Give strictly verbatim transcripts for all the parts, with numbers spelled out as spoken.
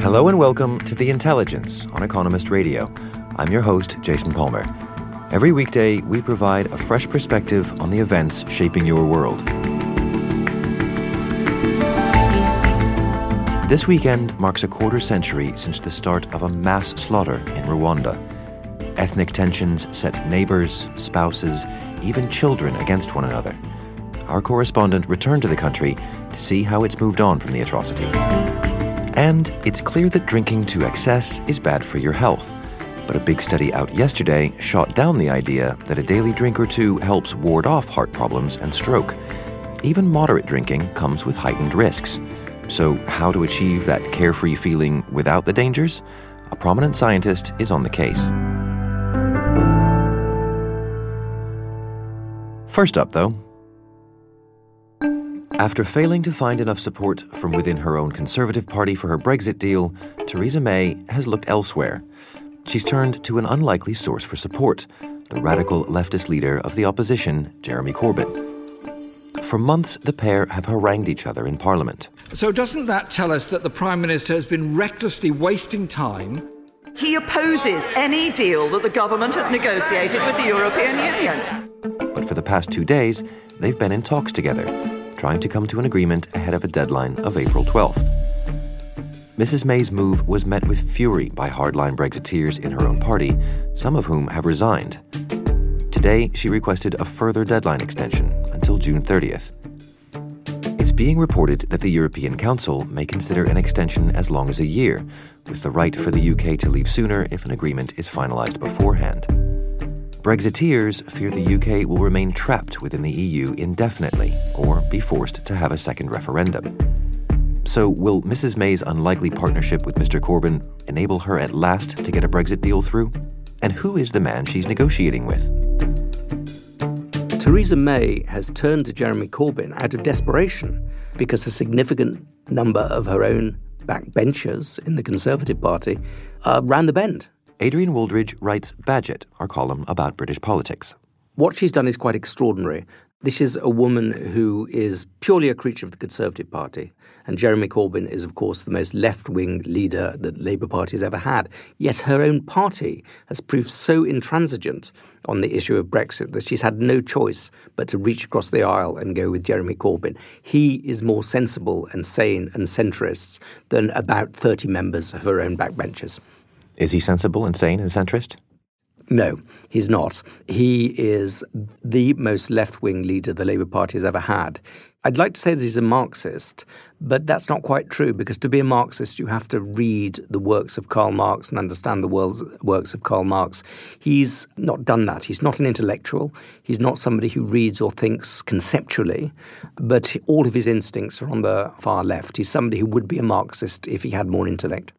Hello and welcome to The Intelligence on Economist Radio. I'm your host, Jason Palmer. Every weekday, we provide a fresh perspective on the events shaping your world. This weekend marks a quarter century since the start of a mass slaughter in Rwanda. Ethnic tensions set neighbors, spouses, even children against one another. Our correspondent returned to the country to see how it's moved on from the atrocity. And it's clear that drinking to excess is bad for your health. But a big study out yesterday shot down the idea that a daily drink or two helps ward off heart problems and stroke. Even moderate drinking comes with heightened risks. So how to achieve that carefree feeling without the dangers? A prominent scientist is on the case. First up, though. After failing to find enough support from within her own Conservative Party for her Brexit deal, Theresa May has looked elsewhere. She's turned to an unlikely source for support, the radical leftist leader of the opposition, Jeremy Corbyn. For months, the pair have harangued each other in Parliament. So doesn't that tell us that the Prime Minister has been recklessly wasting time? He opposes any deal that the government has negotiated with the European Union. But for the past two days, they've been in talks together, trying to come to an agreement ahead of a deadline of April twelfth. Missus May's move was met with fury by hardline Brexiteers in her own party, some of whom have resigned. Today, she requested a further deadline extension until June thirtieth. It's being reported that the European Council may consider an extension as long as a year, with the right for the U K to leave sooner if an agreement is finalised beforehand. Brexiteers fear the U K will remain trapped within the E U indefinitely or be forced to have a second referendum. So will Missus May's unlikely partnership with Mister Corbyn enable her at last to get a Brexit deal through? And who is the man she's negotiating with? Theresa May has turned to Jeremy Corbyn out of desperation because a significant number of her own backbenchers in the Conservative Party are round the bend. Adrian Wooldridge writes Badgett, our column about British politics. What she's done is quite extraordinary. This is a woman who is purely a creature of the Conservative Party. And Jeremy Corbyn is, of course, the most left-wing leader that the Labour Party has ever had. Yet her own party has proved so intransigent on the issue of Brexit that she's had no choice but to reach across the aisle and go with Jeremy Corbyn. He is more sensible and sane and centrist than about thirty members of her own backbenchers. Is he sensible and sane and centrist? No, he's not. He is the most left-wing leader the Labour Party has ever had. I'd like to say that he's a Marxist, but that's not quite true, because to be a Marxist, you have to read the works of Karl Marx and understand the world's works of Karl Marx. He's not done that. He's not an intellectual. He's not somebody who reads or thinks conceptually, but all of his instincts are on the far left. He's somebody who would be a Marxist if he had more intellect.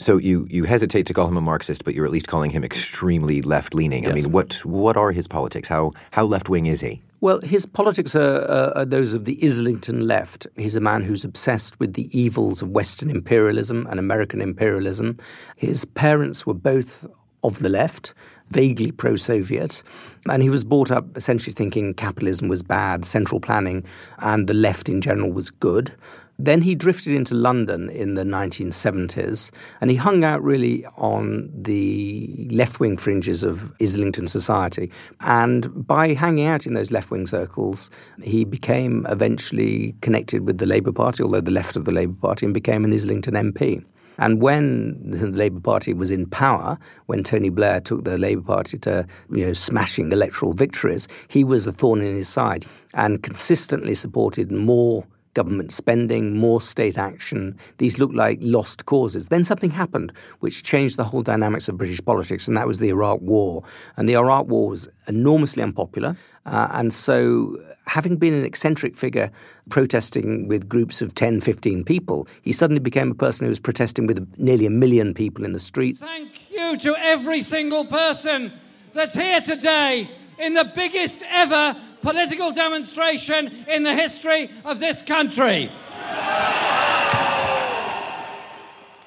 So you, you hesitate to call him a Marxist, but you're at least calling him extremely left-leaning. Yes. I mean, what what are his politics? How how left-wing is he? Well, his politics are, uh, are those of the Islington left. He's a man who's obsessed with the evils of Western imperialism and American imperialism. His parents were both of the left, vaguely pro-Soviet, and he was brought up essentially thinking capitalism was bad, central planning, and the left in general was good. Then he drifted into London in the nineteen seventies, and he hung out really on the left-wing fringes of Islington society. And by hanging out in those left-wing circles, he became eventually connected with the Labour Party, although the left of the Labour Party, and became an Islington M P. And when the Labour Party was in power, when Tony Blair took the Labour Party to, you know, smashing electoral victories, he was a thorn in his side and consistently supported more government spending, more state action. These looked like lost causes. Then something happened which changed the whole dynamics of British politics, and that was the Iraq War. And the Iraq War was enormously unpopular. Uh, and so having been an eccentric figure protesting with groups of ten, fifteen people, he suddenly became a person who was protesting with nearly a million people in the streets. Thank you to every single person that's here today in the biggest ever political demonstration in the history of this country.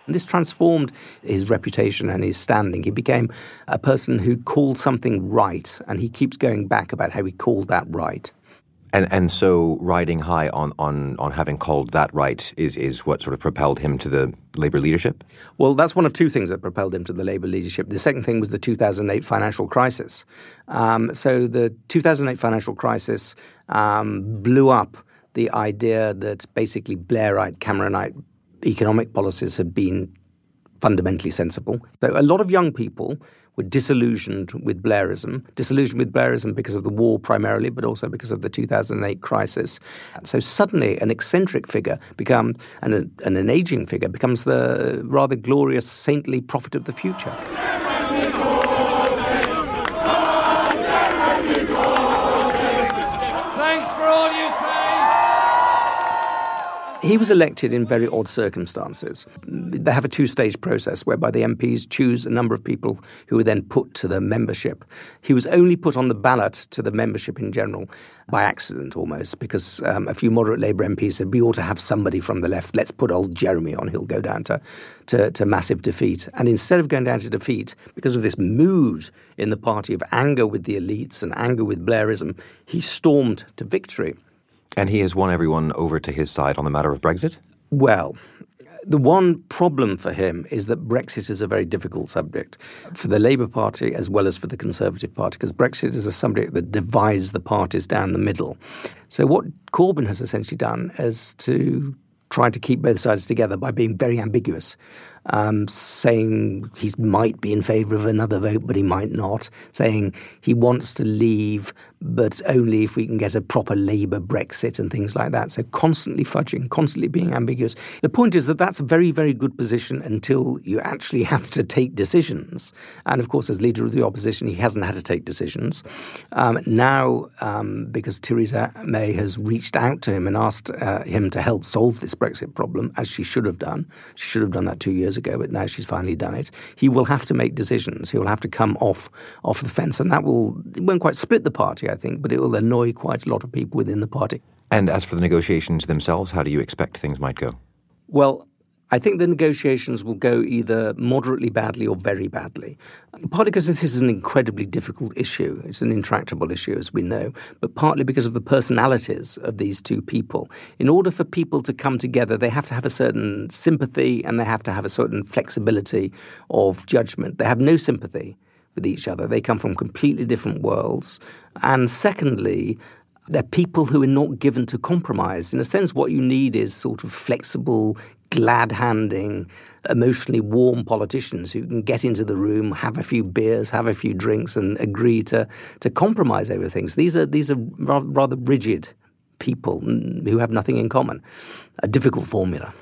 And this transformed his reputation and his standing. He became a person who called something right, and he keeps going back about how he called that right. And and so riding high on, on, on having called that right is, is what sort of propelled him to the Labour leadership? Well, that's one of two things that propelled him to the Labour leadership. The second thing was the two thousand eight financial crisis. Um, so the two thousand eight financial crisis um, blew up the idea that basically Blairite, Cameronite economic policies had been fundamentally sensible. So a lot of young people were disillusioned with Blairism, disillusioned with Blairism because of the war primarily, but also because of the two thousand eight crisis. So suddenly an eccentric figure becomes, and, a, and an ageing figure, becomes the rather glorious, saintly prophet of the future. Thanks for all you say. He was elected in very odd circumstances. They have a two-stage process whereby the M Ps choose a number of people who are then put to the membership. He was only put on the ballot to the membership in general by accident almost, because um, a few moderate Labour M Ps said, we ought to have somebody from the left. Let's put old Jeremy on. He'll go down to, to, to massive defeat. And instead of going down to defeat, because of this mood in the party of anger with the elites and anger with Blairism, he stormed to victory. And he has won everyone over to his side on the matter of Brexit? Well, the one problem for him is that Brexit is a very difficult subject for the Labour Party as well as for the Conservative Party, because Brexit is a subject that divides the parties down the middle. So what Corbyn has essentially done is to try to keep both sides together by being very ambiguous, um, saying he might be in favour of another vote, but he might not, saying he wants to leave, but only if we can get a proper Labour Brexit and things like that. So constantly fudging, constantly being ambiguous. The point is that that's a very, very good position until you actually have to take decisions. And of course, as leader of the opposition, he hasn't had to take decisions. Um, now, um, because Theresa May has reached out to him and asked uh, him to help solve this Brexit problem, as she should have done. She should have done that two years ago, but now she's finally done it. He will have to make decisions. He will have to come off, off the fence, and that will, it won't quite split the party, I think, but it will annoy quite a lot of people within the party. And as for the negotiations themselves, how do you expect things might go? Well, I think the negotiations will go either moderately badly or very badly. Partly because this is an incredibly difficult issue. It's an intractable issue, as we know, but partly because of the personalities of these two people. In order for people to come together, they have to have a certain sympathy and they have to have a certain flexibility of judgment. They have no sympathy with each other. They come from completely different worlds. And secondly, they're people who are not given to compromise. In a sense, what you need is sort of flexible, glad-handing, emotionally warm politicians who can get into the room, have a few beers, have a few drinks, and agree to to compromise over things. These are these are rather rigid people who have nothing in common. A difficult formula.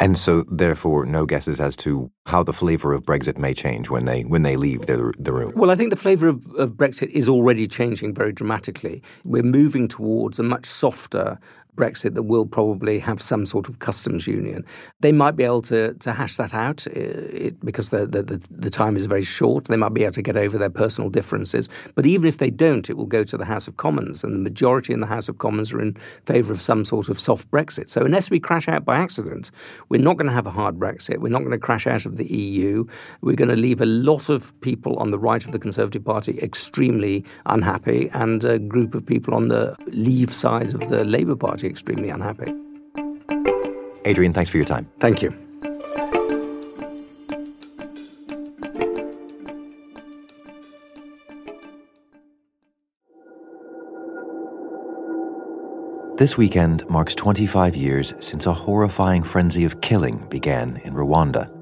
And so, therefore, no guesses as to how the flavour of Brexit may change when they when they leave the, the room? Well, I think the flavour of, of Brexit is already changing very dramatically. We're moving towards a much softer Brexit that will probably have some sort of customs union. They might be able to, to hash that out it, because the, the, the time is very short. They might be able to get over their personal differences. But even if they don't, it will go to the House of Commons, and the majority in the House of Commons are in favour of some sort of soft Brexit. So unless we crash out by accident, we're not going to have a hard Brexit. We're not going to crash out of the E U. We're going to leave a lot of people on the right of the Conservative Party extremely unhappy, and a group of people on the leave side of the Labour Party extremely unhappy. Adrian, thanks for your time. Thank you. This weekend marks twenty-five years since a horrifying frenzy of killing began in Rwanda.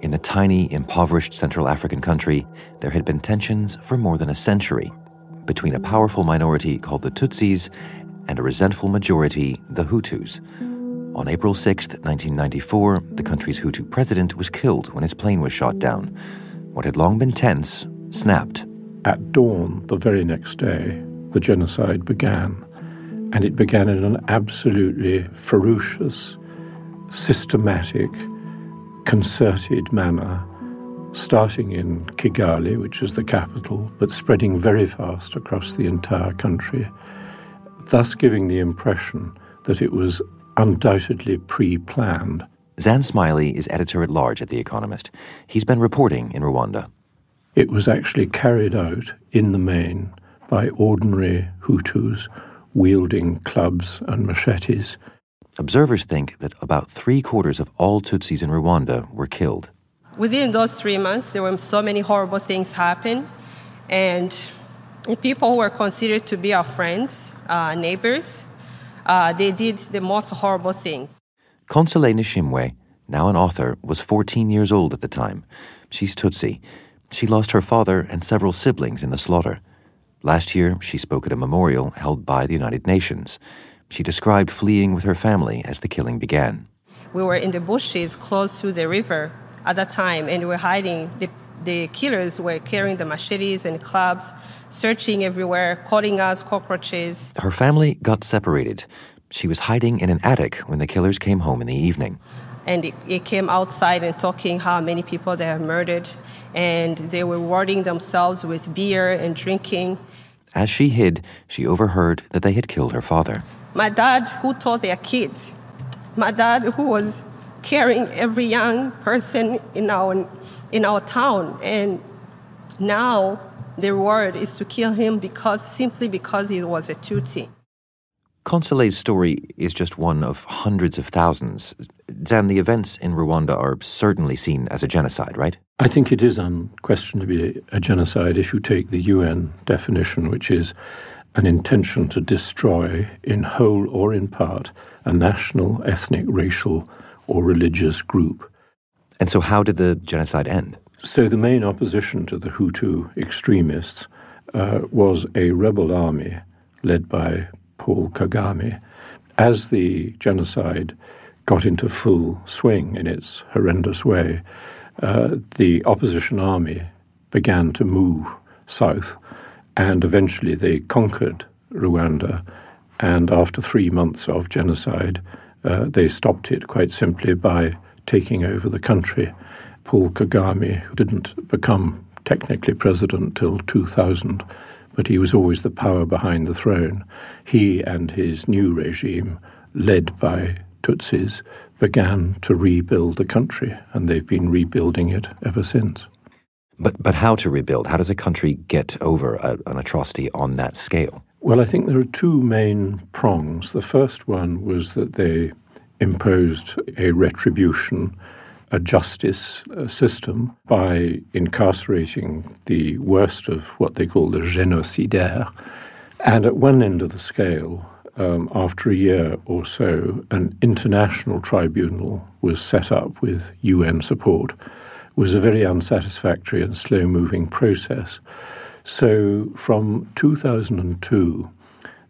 In the tiny, impoverished Central African country, there had been tensions for more than a century between a powerful minority called the Tutsis and a resentful majority, the Hutus. On April sixth, nineteen ninety-four, the country's Hutu president was killed when his plane was shot down. What had long been tense snapped. At dawn the very next day, the genocide began. And it began in an absolutely ferocious, systematic, concerted manner, starting in Kigali, which is the capital, but spreading very fast across the entire country, thus giving the impression that it was undoubtedly pre-planned. Zan Smiley is editor-at-large at The Economist. He's been reporting in Rwanda. It was actually carried out in the main by ordinary Hutus wielding clubs and machetes. Observers think that about three-quarters of all Tutsis in Rwanda were killed. Within those three months, there were so many horrible things happen, and people who were considered to be our friends, uh, neighbors, uh, they did the most horrible things. Consolée Nishimwe, now an author, was fourteen years old at the time. She's Tutsi. She lost her father and several siblings in the slaughter. Last year, she spoke at a memorial held by the United Nations. She described fleeing with her family as the killing began. We were in the bushes close to the river at that time, and we were hiding. The, the killers were carrying the machetes and clubs, searching everywhere, calling us cockroaches. Her family got separated. She was hiding in an attic when the killers came home in the evening. And it, it came outside and talking how many people they have murdered, and they were rewarding themselves with beer and drinking. As she hid, she overheard that they had killed her father. My dad, who taught their kids, my dad, who was carrying every young person in our in our town, and now the reward is to kill him because simply because he was a Tutsi. Consolée's story is just one of hundreds of thousands. Zan, the events in Rwanda are certainly seen as a genocide, right? I think it is unquestionably a genocide if you take the U N definition, which is an intention to destroy, in whole or in part, a national, ethnic, racial, or religious group. And so how did the genocide end? So the main opposition to the Hutu extremists uh, was a rebel army led by Paul Kagame. As the genocide got into full swing in its horrendous way, uh, the opposition army began to move south, and eventually they conquered Rwanda, and after three months of genocide, uh, they stopped it quite simply by taking over the country. Paul Kagame, who didn't become technically president till two thousand, but he was always the power behind the throne. He and his new regime, led by Tutsis, began to rebuild the country, and they've been rebuilding it ever since. But but how to rebuild? How does a country get over a, an atrocity on that scale? Well, I think there are two main prongs. The first one was that they imposed a retribution, a justice system, by incarcerating the worst of what they call the génocidaires. And at one end of the scale, um, after a year or so, an international tribunal was set up with U N support. It was a very unsatisfactory and slow-moving process. So from two thousand two,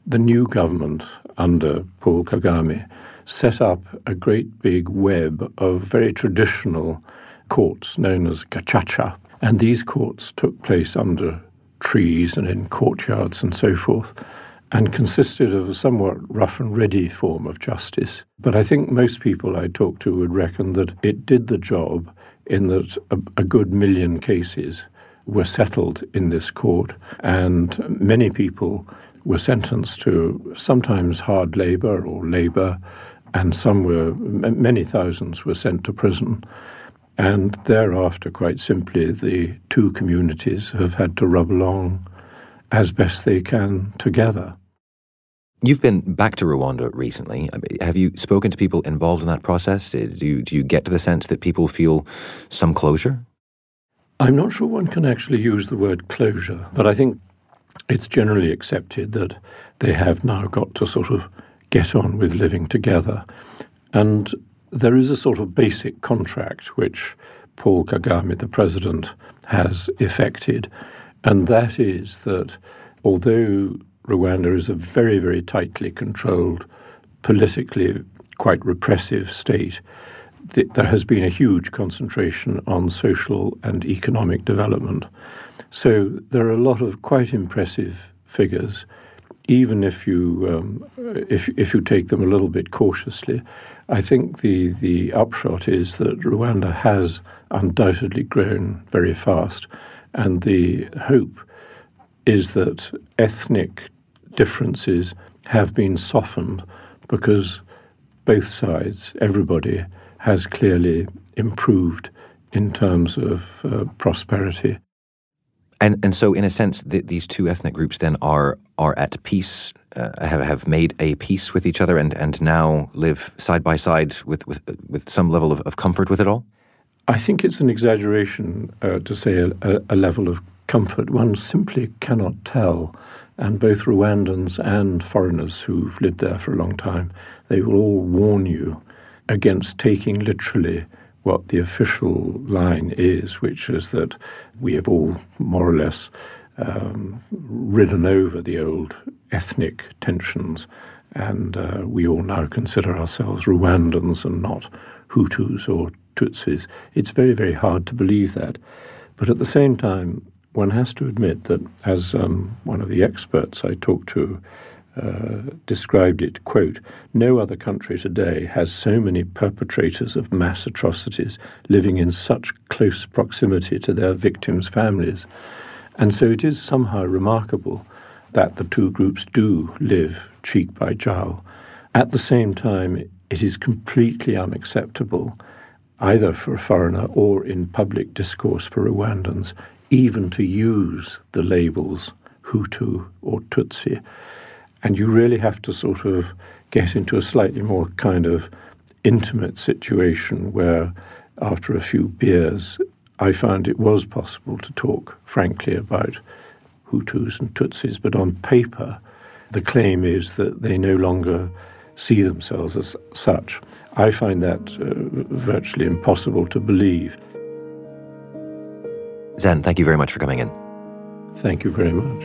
the new government under Paul Kagame set up a great big web of very traditional courts known as gachacha. And these courts took place under trees and in courtyards and so forth, and consisted of a somewhat rough and ready form of justice. But I think most people I talked to would reckon that it did the job, in that a, a good million cases were settled in this court, and many people were sentenced to sometimes hard labour or labour, and some were, many thousands were sent to prison. And thereafter, quite simply, the two communities have had to rub along as best they can together. You've been back to Rwanda recently. Have you spoken to people involved in that process? Do you, do you get the sense that people feel some closure? I'm not sure one can actually use the word closure, but I think it's generally accepted that they have now got to sort of get on with living together. And there is a sort of basic contract which Paul Kagame, the president, has effected, and that is that although Rwanda is a very, very tightly controlled, politically quite repressive state. There has been a huge concentration on social and economic development. So there are a lot of quite impressive figures, even if you um, if if you take them a little bit cautiously. I think the the upshot is that Rwanda has undoubtedly grown very fast, and the hope is that ethnic differences have been softened because both sides, everybody, has clearly improved in terms of uh, prosperity. And and so, in a sense, th- these two ethnic groups then are are at peace, uh, have have made a peace with each other, and, and now live side by side with with, with some level of, of comfort with it all? I think it's an exaggeration uh, to say a, a level of comfort. One simply cannot tell. And both Rwandans and foreigners who've lived there for a long time, they will all warn you against taking literally what the official line is, which is that we have all more or less um, ridden over the old ethnic tensions, and uh, we all now consider ourselves Rwandans and not Hutus or Tutsis. It's very, very hard to believe that. But at the same time, one has to admit that, as um, one of the experts I talked to Uh, described it, quote, "No other country today has so many perpetrators of mass atrocities living in such close proximity to their victims' families." And so it is somehow remarkable that the two groups do live cheek by jowl. At the same time, it is completely unacceptable, either for a foreigner or in public discourse for Rwandans, even to use the labels Hutu or Tutsi. And you really have to sort of get into a slightly more kind of intimate situation where, after a few beers, I found it was possible to talk frankly about Hutus and Tutsis. But on paper, the claim is that they no longer see themselves as such. I find that uh, virtually impossible to believe. Zan, thank you very much for coming in. Thank you very much.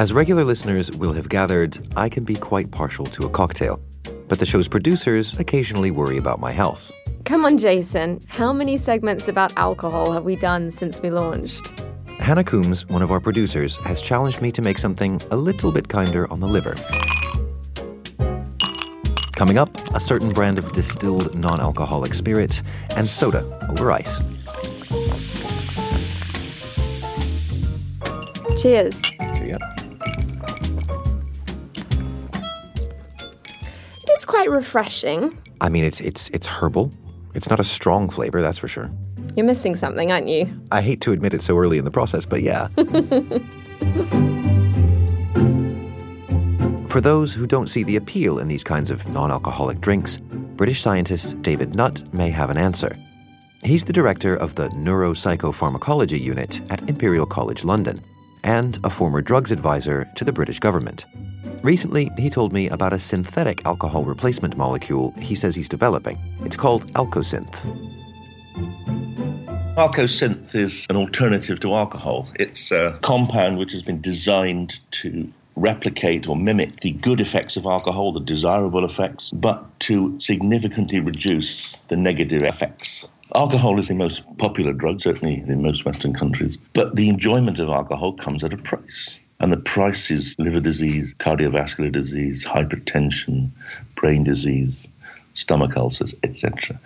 As regular listeners will have gathered, I can be quite partial to a cocktail, but the show's producers occasionally worry about my health. Come on, Jason. How many segments about alcohol have we done since we launched? Hannah Coombs, one of our producers, has challenged me to make something a little bit kinder on the liver. Coming up, a certain brand of distilled non-alcoholic spirit and soda over ice. Cheers. Cheers. It's quite refreshing. I mean, it's it's it's herbal. It's not a strong flavor, that's for sure. You're missing something, aren't you? I hate to admit it so early in the process, but yeah. For those who don't see the appeal in these kinds of non-alcoholic drinks, British scientist David Nutt may have an answer. He's the director of the Neuropsychopharmacology Unit at Imperial College London and a former drugs advisor to the British government. Recently, he told me about a synthetic alcohol replacement molecule he says he's developing. It's called Alcosynth. Alcosynth is an alternative to alcohol. It's a compound which has been designed to replicate or mimic the good effects of alcohol, the desirable effects, but to significantly reduce the negative effects. Alcohol is the most popular drug, certainly in most Western countries, but the enjoyment of alcohol comes at a price. And the price is liver disease, cardiovascular disease, hypertension, brain disease, stomach ulcers, et cetera.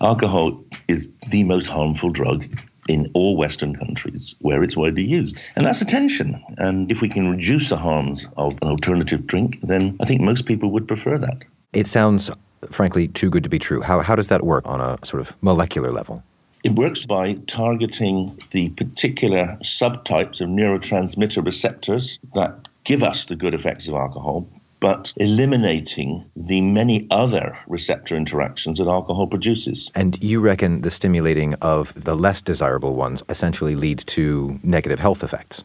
Alcohol is the most harmful drug in all Western countries where it's widely used. And that's a tension. And if we can reduce the harms of an alternative drink, then I think most people would prefer that. It sounds, frankly, too good to be true. How, how does that work on a sort of molecular level? It works by targeting the particular subtypes of neurotransmitter receptors that give us the good effects of alcohol, but eliminating the many other receptor interactions that alcohol produces. And you reckon the stimulating of the less desirable ones essentially leads to negative health effects?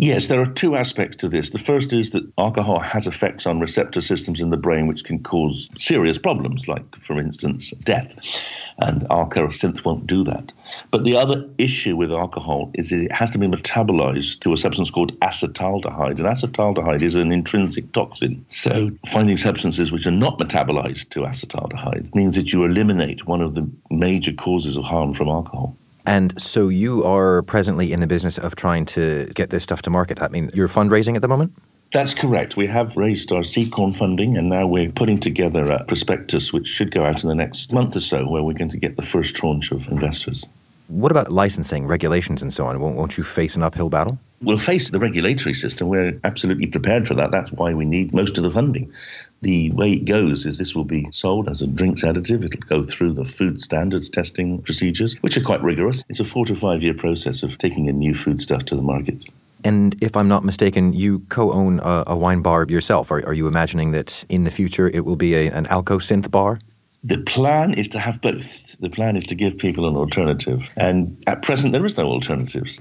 Yes, there are two aspects to this. The first is that alcohol has effects on receptor systems in the brain which can cause serious problems, like, for instance, death. And Alcosynth won't do that. But the other issue with alcohol is it has to be metabolized to a substance called acetaldehyde. And acetaldehyde is an intrinsic toxin. So finding substances which are not metabolized to acetaldehyde means that you eliminate one of the major causes of harm from alcohol. And so you are presently in the business of trying to get this stuff to market. I mean, you're fundraising at the moment? That's correct. We have raised our seed corn funding, and now we're putting together a prospectus which should go out in the next month or so, where we're going to get the first tranche of investors. What about licensing, regulations and so on? Won't, won't you face an uphill battle? We'll face the regulatory system. We're absolutely prepared for that. That's why we need most of the funding. The way it goes is this will be sold as a drinks additive. It'll go through the food standards testing procedures, which are quite rigorous. It's a four to five year process of taking a new foodstuff to the market. And if I'm not mistaken, you co-own a, a wine bar yourself. Are, are you imagining that in the future it will be a, an Alcosynth bar? The plan is to have both. The plan is to give people an alternative. And at present, there is no alternatives.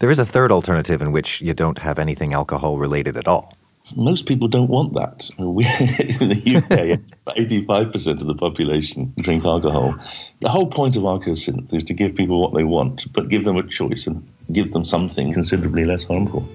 There is a third alternative in which you don't have anything alcohol-related at all. Most people don't want that. We, in the U K, eighty-five percent of the population drink alcohol. The whole point of Alcosynth is to give people what they want, but give them a choice and give them something considerably less harmful.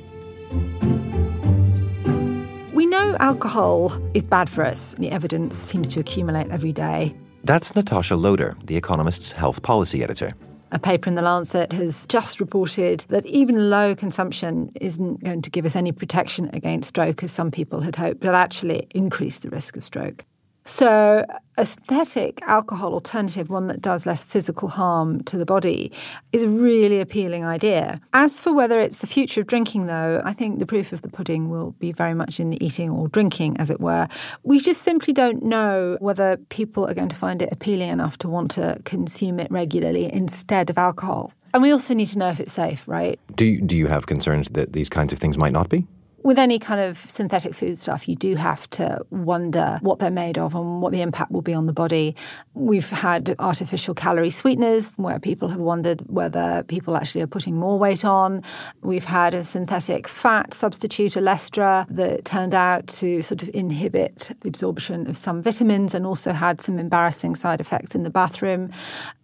We know alcohol is bad for us. The evidence seems to accumulate every day. That's Natasha Loder, The Economist's health policy editor. A paper in The Lancet has just reported that even low consumption isn't going to give us any protection against stroke, as some people had hoped, but actually increase the risk of stroke. So a synthetic alcohol alternative, one that does less physical harm to the body, is a really appealing idea. As for whether it's the future of drinking, though, I think the proof of the pudding will be very much in the eating or drinking, as it were. We just simply don't know whether people are going to find it appealing enough to want to consume it regularly instead of alcohol. And we also need to know if it's safe, right? Do you, do you have concerns that these kinds of things might not be? With any kind of synthetic food stuff, you do have to wonder what they're made of and what the impact will be on the body. We've had artificial calorie sweeteners where people have wondered whether people actually are putting more weight on. We've had a synthetic fat substitute, Olestra, that turned out to sort of inhibit the absorption of some vitamins and also had some embarrassing side effects in the bathroom.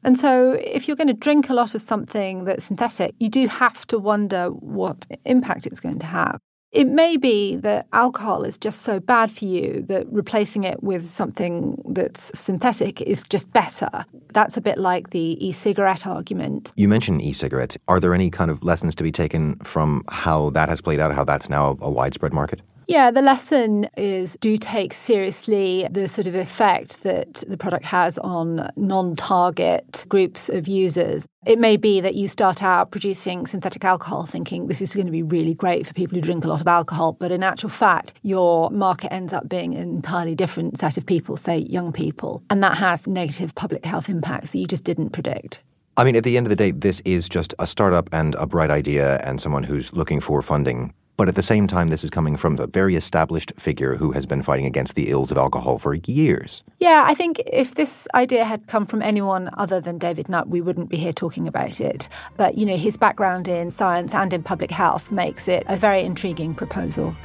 And so if you're going to drink a lot of something that's synthetic, you do have to wonder what impact it's going to have. It may be that alcohol is just so bad for you that replacing it with something that's synthetic is just better. That's a bit like the e-cigarette argument. You mentioned e-cigarettes. Are there any kind of lessons to be taken from how that has played out, how that's now a widespread market? Yeah, the lesson is do take seriously the sort of effect that the product has on non-target groups of users. It may be that you start out producing synthetic alcohol thinking this is going to be really great for people who drink a lot of alcohol, but in actual fact, your market ends up being an entirely different set of people, say young people, and that has negative public health impacts that you just didn't predict. I mean, at the end of the day, this is just a startup and a bright idea and someone who's looking for funding. But at the same time, this is coming from the very established figure who has been fighting against the ills of alcohol for years. Yeah, I think if this idea had come from anyone other than David Nutt, we wouldn't be here talking about it. But, you know, his background in science and in public health makes it a very intriguing proposal.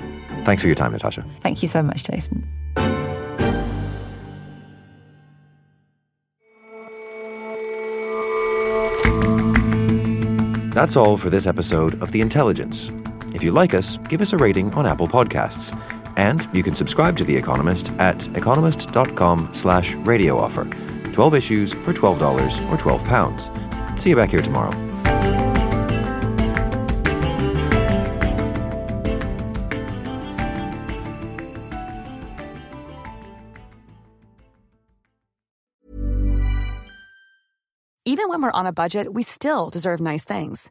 Thanks for your time, Natasha. Thank you so much, Jason. That's all for this episode of The Intelligence. If you like us, give us a rating on Apple Podcasts. And you can subscribe to The Economist at economist.com slash radio offer. twelve issues for twelve dollars or twelve pounds. See you back here tomorrow. Even when we're on a budget, we still deserve nice things.